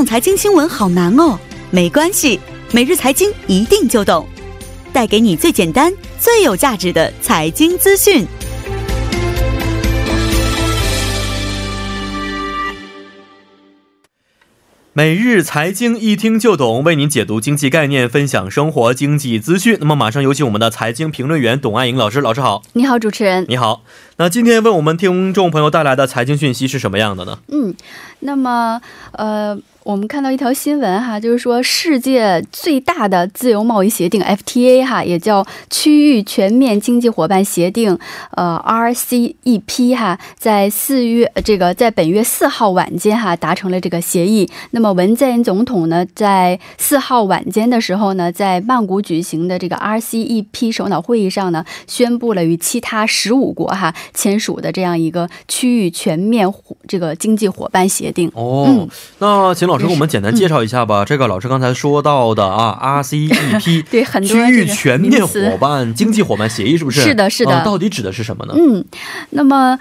懂财经新闻好难哦，没关系，每日财经一定就懂，带给你最简单、最有价值的财经资讯。每日财经一听就懂，为您解读经济概念，分享生活经济资讯。那么马上有请我们的财经评论员董爱颖老师。老师好。你好主持人。你好。那今天为我们听众朋友带来的财经讯息是什么样的呢？那么我们看到一条新闻哈，就是说世界最大的自由贸易协定 FTA 哈，也叫区域全面经济伙伴协定，RCEP 哈，在本月4号晚间哈达成了这个协议。那么文在寅总统呢，在4号晚间的时候呢，在曼谷举行的这个 RCEP 首脑会议上呢，宣布了与其他15国哈签署的这样一个区域全面这个经济伙伴协定。那秦老师给我们简单介绍一下吧。这个老师刚才说到的啊 ，RCEP 对很多区域全面伙伴经济伙伴协议是不是？是的，是的。到底指的是什么呢？那么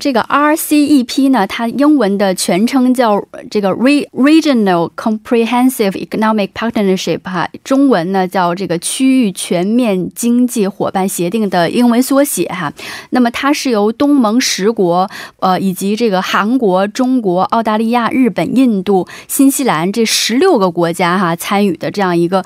这个 RCEP 呢，它英文的全称叫这个 Regional Comprehensive Economic Partnership 哈，中文呢叫这个区域全面经济伙伴协定的英文缩写哈。那么它是由东盟10国以及这个韩国、中国、澳大利亚、日本、印度、新西兰这16个国家哈参与的这样一个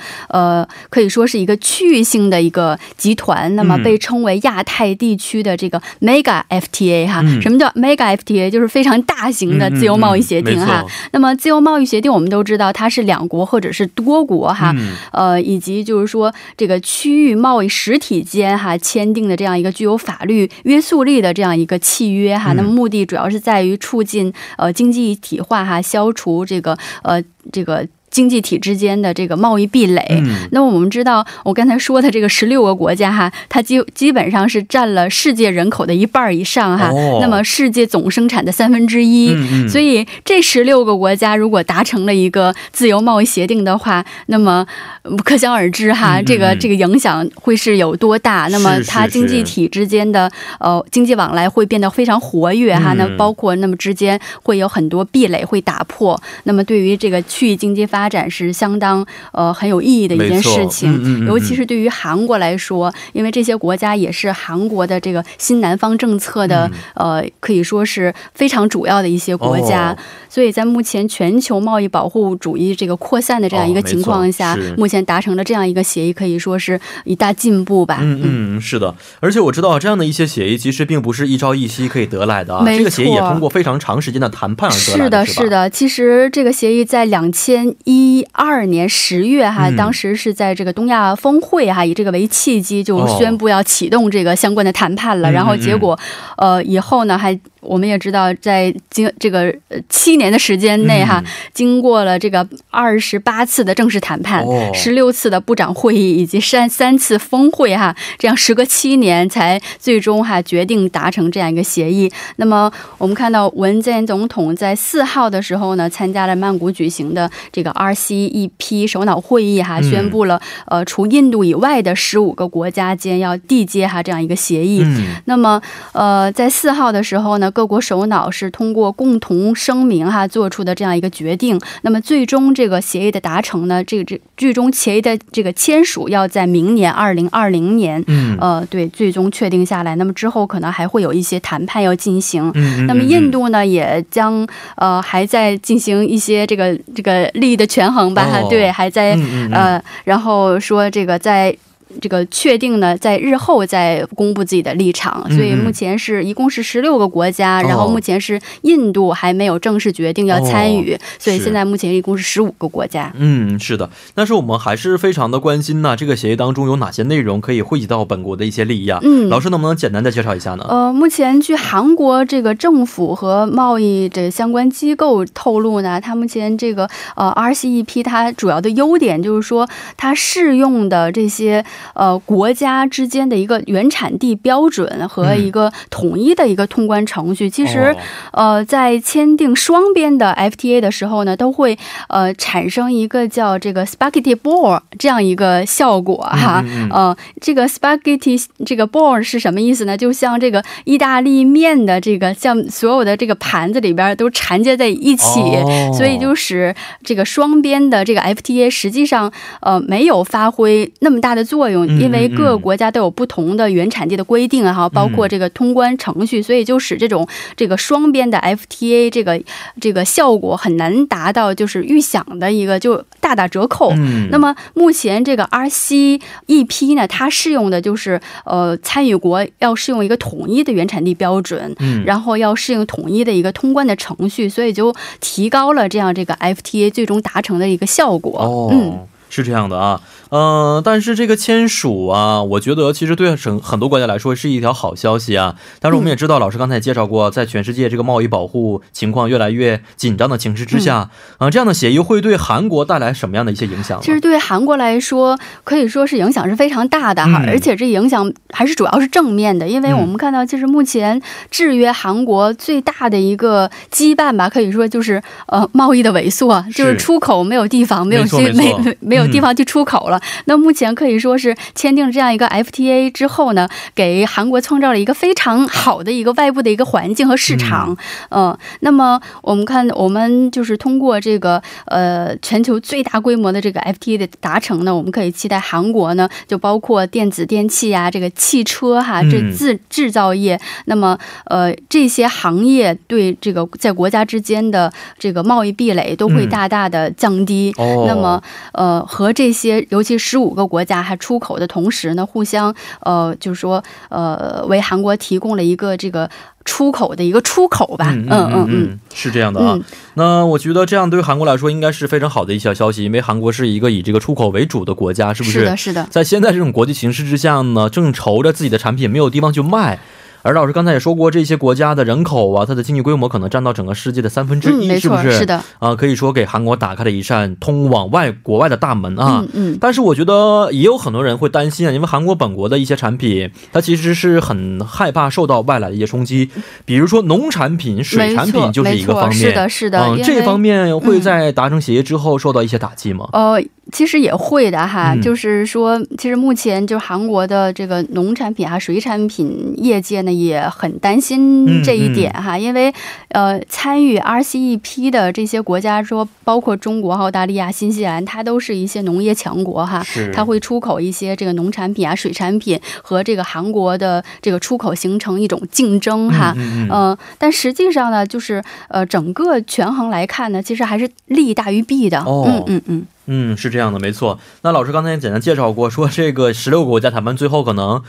可以说是一个区域性的一个集团，那么被称为亚太地区的这个 Mega FTA 哈。什么叫 Mega FTA？ 就是非常大型的自由贸易协定哈。那么自由贸易协定我们都知道它是2国或者是多国哈，以及就是说这个区域贸易实体间哈签订的这样一个具有法律约束力的这样一个契约哈。那么目的主要是在于促进经济一体化哈，消除这个经济体之间的这个贸易壁垒。那我们知道我刚才说的这个16个国家哈，它基本上是占了世界人口的1半以上哈，那么世界总生产的1/3。所以这16个国家如果达成了一个自由贸易协定的话，那么可想而知哈，这个影响会是有多大。那么它经济体之间的经济往来会变得非常活跃哈，那包括那么之间会有很多壁垒会打破，那么对于这个区域经济发展是相当很有意义的一件事情，尤其是对于韩国来说，因为这些国家也是韩国的这个新南方政策的可以说是非常主要的一些国家，所以在目前全球贸易保护主义这个扩散的这样一个情况下，目前达成了这样一个协议，可以说是一大进步吧。是的，而且我知道这样的一些协议其实并不是一朝一夕可以得来的啊，这个协议也通过非常长时间的谈判而得来的。是的，其实这个协议在2012年10月哈，当时是在这个东亚峰会哈，以这个为契机就宣布要启动这个相关的谈判了。然后结果，以后呢还。我们也知道在这个7年的时间内哈，经过了这个28次的正式谈判，16次的部长会议以及3次峰会哈，这样时隔7年才最终哈决定达成这样一个协议。那么我们看到文在寅总统在4号的时候呢，参加了曼谷举行的这个 RCEP 首脑会议哈，宣布了除印度以外的15个国家间要缔结哈这样一个协议。那么在4号的时候呢，各国首脑是通过共同声明哈做出的这样一个决定。那么最终这个协议的达成呢，最终协议的这个签署要在明年2020年，对，最终确定下来。那么之后可能还会有一些谈判要进行。那么印度呢也将还在进行一些这个利益的权衡吧，对，还在然后说这个确定呢，在日后再公布自己的立场。所以目前是一共是16个国家，然后目前是印度还没有正式决定要参与，所以现在目前一共是15个国家。是的，但是我们还是非常的关心呢，这个协议当中有哪些内容可以惠及到本国的一些利益啊？老师能不能简单的介绍一下呢？目前据韩国这个政府和贸易的相关机构透露呢，它目前这个RCEP 它主要的优点就是说它适用的这些国家之间的一个原产地标准和一个统一的一个通关程序。其实在签订双边的 FTA 的时候呢，都会产生一个叫这个 spaghetti bowl 这样一个效果哈。这个 spaghetti 这个 bowl 是什么意思呢？就像这个意大利面的这个，像所有的这个盘子里边都缠结在一起，所以就使这个双边的这个 FTA 实际上没有发挥那么大的作用，因为各个国家都有不同的原产地的规定哈，包括这个通关程序，所以就使这种双边的 FTA 这个效果很难达到，就是预想的一个就大打折扣。那么目前这个 RCEP 呢，它适用的就是参与国要适用一个统一的原产地标准，然后要适用统一的一个通关的程序，所以就提高了这样这个 FTA 最终达成的一个效果。 是这样的啊，但是这个签署啊，我觉得其实对很多国家来说是一条好消息啊。但是我们也知道，老师刚才也介绍过，在全世界这个贸易保护情况越来越紧张的情势之下，这样的协议会对韩国带来什么样的一些影响？其实对韩国来说，可以说是影响是非常大的，而且这影响还是主要是正面的，因为我们看到，就是目前制约韩国最大的一个羁绊吧，可以说就是贸易的萎缩，就是出口没有地方，没有地方去出口了。 那目前可以说是签订这样一个 FTA 之后呢，给韩国创造了一个非常好的一个外部的一个环境和市场。那么我们就是通过这个全球最大规模的这个 FTA 的达成呢，我们可以期待韩国呢，就包括电子电器啊，这个汽车哈，这制造业，那么这些行业对这个在国家之间的这个贸易壁垒都会大大的降低。那么和这些 尤其15个国家还出口的同时呢，互相就是说为韩国提供了一个这个 出口的一个出口吧。是这样的。那我觉得这样对韩国来说应该是非常好的一个消息，因为韩国是一个以这个出口为主的国家，是不是？是的，是的。在现在这种国际形势之下呢，正愁着自己的产品没有地方去卖， 而且老师刚才也说过，这些国家的人口啊，它的经济规模可能占到整个世界的3分之一，是不是？可以说给韩国打开了一扇通往外国外的大门啊。但是我觉得也有很多人会担心啊，因为韩国本国的一些产品它其实是很害怕受到外来的一些冲击，比如说农产品、水产品就是一个方面，这方面会在达成协议之后受到一些打击吗？ 其实也会的哈，就是说其实目前就韩国的这个农产品啊，水产品业界呢也很担心这一点哈，因为参与 RCEP 的这些国家说，包括中国、澳大利亚、新西兰，它都是一些农业强国哈，它会出口一些这个农产品啊、水产品和这个韩国的这个出口形成一种竞争哈。但实际上呢，就是整个权衡来看呢，其实还是利大于弊的。是这样的，没错。那老师刚才也简单介绍过，说这个16个国家谈判最后可能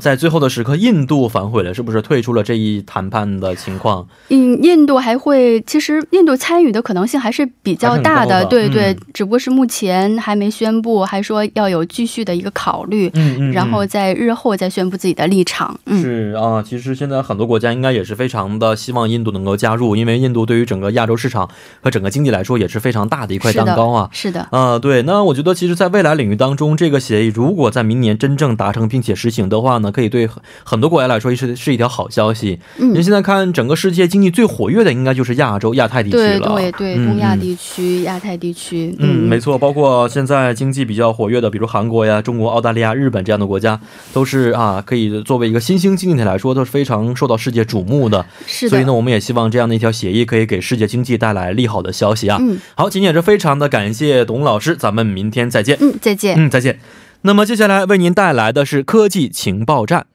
在最后的时刻印度反悔了，是不是退出了这一谈判的情况？印度还会，其实印度参与的可能性还是比较大的，对对，只不过是目前还没宣布，还说要有继续的一个考虑，然后在日后再宣布自己的立场。是啊，其实现在很多国家应该也是非常的希望印度能够加入，因为印度对于整个亚洲市场和整个经济来说也是非常大的一块蛋糕啊。是的。对，那我觉得其实在未来领域当中， 这个协议如果在明年真正达成并且实行的话呢，可以对很多国家来说是一条好消西。您现在看整个世界经济最活跃的应该就是亚洲、亚太地区了。没错，包括现在经济比较活跃的比如韩国呀、中国、澳大利亚、日本这样的国家，都是可以作为一个新兴经济体来说都是非常受到世界瞩目的。是的，所以呢我们也希望这样的一条协议可以给世界经济带来利好的消息啊。好，今天也是非常的感谢董老师，咱们明天再见。再见。那么接下来为您带来的是科技情报站。